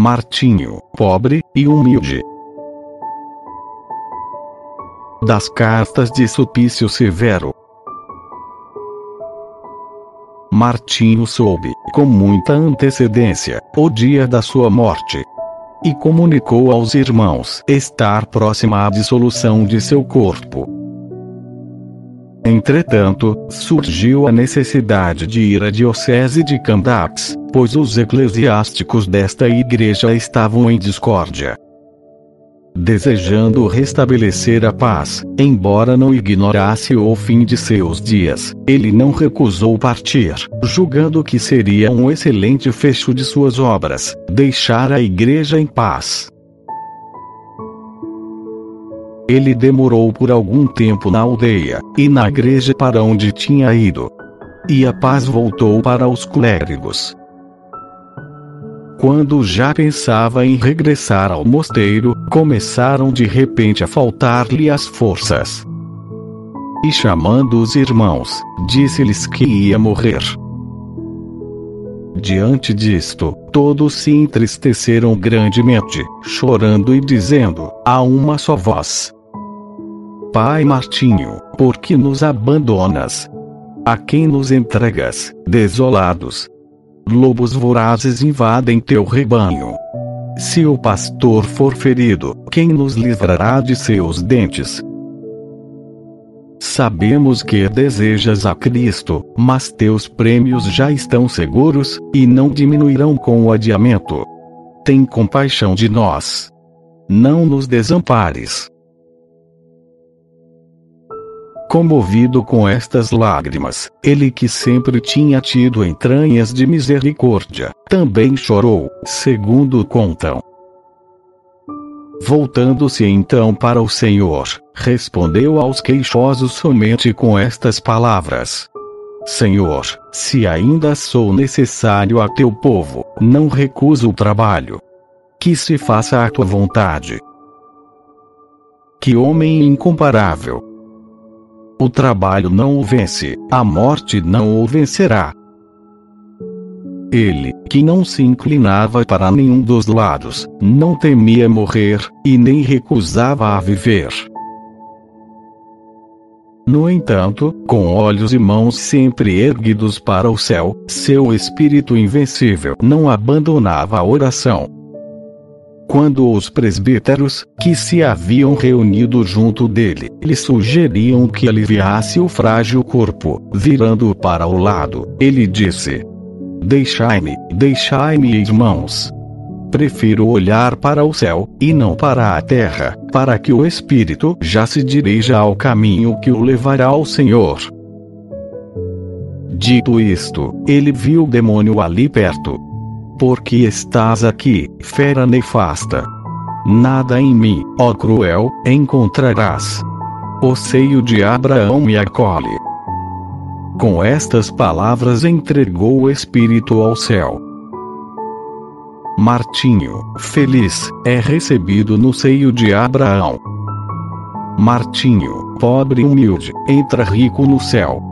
Martinho, pobre e humilde. Das cartas de Sulpício Severo. Martinho soube, com muita antecedência, o dia da sua morte, e comunicou aos irmãos estar próxima à dissolução de seu corpo. Entretanto, surgiu a necessidade de ir à diocese de Candax, pois os eclesiásticos desta igreja estavam em discórdia. Desejando restabelecer a paz, embora não ignorasse o fim de seus dias, ele não recusou partir, julgando que seria um excelente fecho de suas obras, deixar a igreja em paz. Ele demorou por algum tempo na aldeia, e na igreja para onde tinha ido. E a paz voltou para os clérigos. Quando já pensava em regressar ao mosteiro, começaram de repente a faltar-lhe as forças. E chamando os irmãos, disse-lhes que ia morrer. Diante disto, todos se entristeceram grandemente, chorando e dizendo, a uma só voz: Pai Martinho, por que nos abandonas? A quem nos entregas, desolados? Lobos vorazes invadem teu rebanho. Se o pastor for ferido, quem nos livrará de seus dentes? Sabemos que desejas a Cristo, mas teus prêmios já estão seguros, e não diminuirão com o adiamento. Tem compaixão de nós. Não nos desampares. Comovido com estas lágrimas, ele que sempre tinha tido entranhas de misericórdia, também chorou, segundo contam. Voltando-se então para o Senhor, respondeu aos queixosos somente com estas palavras: Senhor, se ainda sou necessário a teu povo, não recuso o trabalho. Que se faça a tua vontade. Que homem incomparável! O trabalho não o vence, a morte não o vencerá. Ele, que não se inclinava para nenhum dos lados, não temia morrer, e nem recusava a viver. No entanto, com olhos e mãos sempre erguidos para o céu, seu espírito invencível não abandonava a oração. Quando os presbíteros, que se haviam reunido junto dele, lhe sugeriam que aliviasse o frágil corpo, virando-o para o lado, ele disse: Deixai-me, deixai-me, irmãos. Prefiro olhar para o céu, e não para a terra, para que o espírito já se dirija ao caminho que o levará ao Senhor. Dito isto, ele viu o demônio ali perto. Por que estás aqui, fera nefasta? Nada em mim, ó cruel, encontrarás. O seio de Abraão me acolhe. Com estas palavras entregou o espírito ao céu. Martinho, feliz, é recebido no seio de Abraão. Martinho, pobre e humilde, entra rico no céu.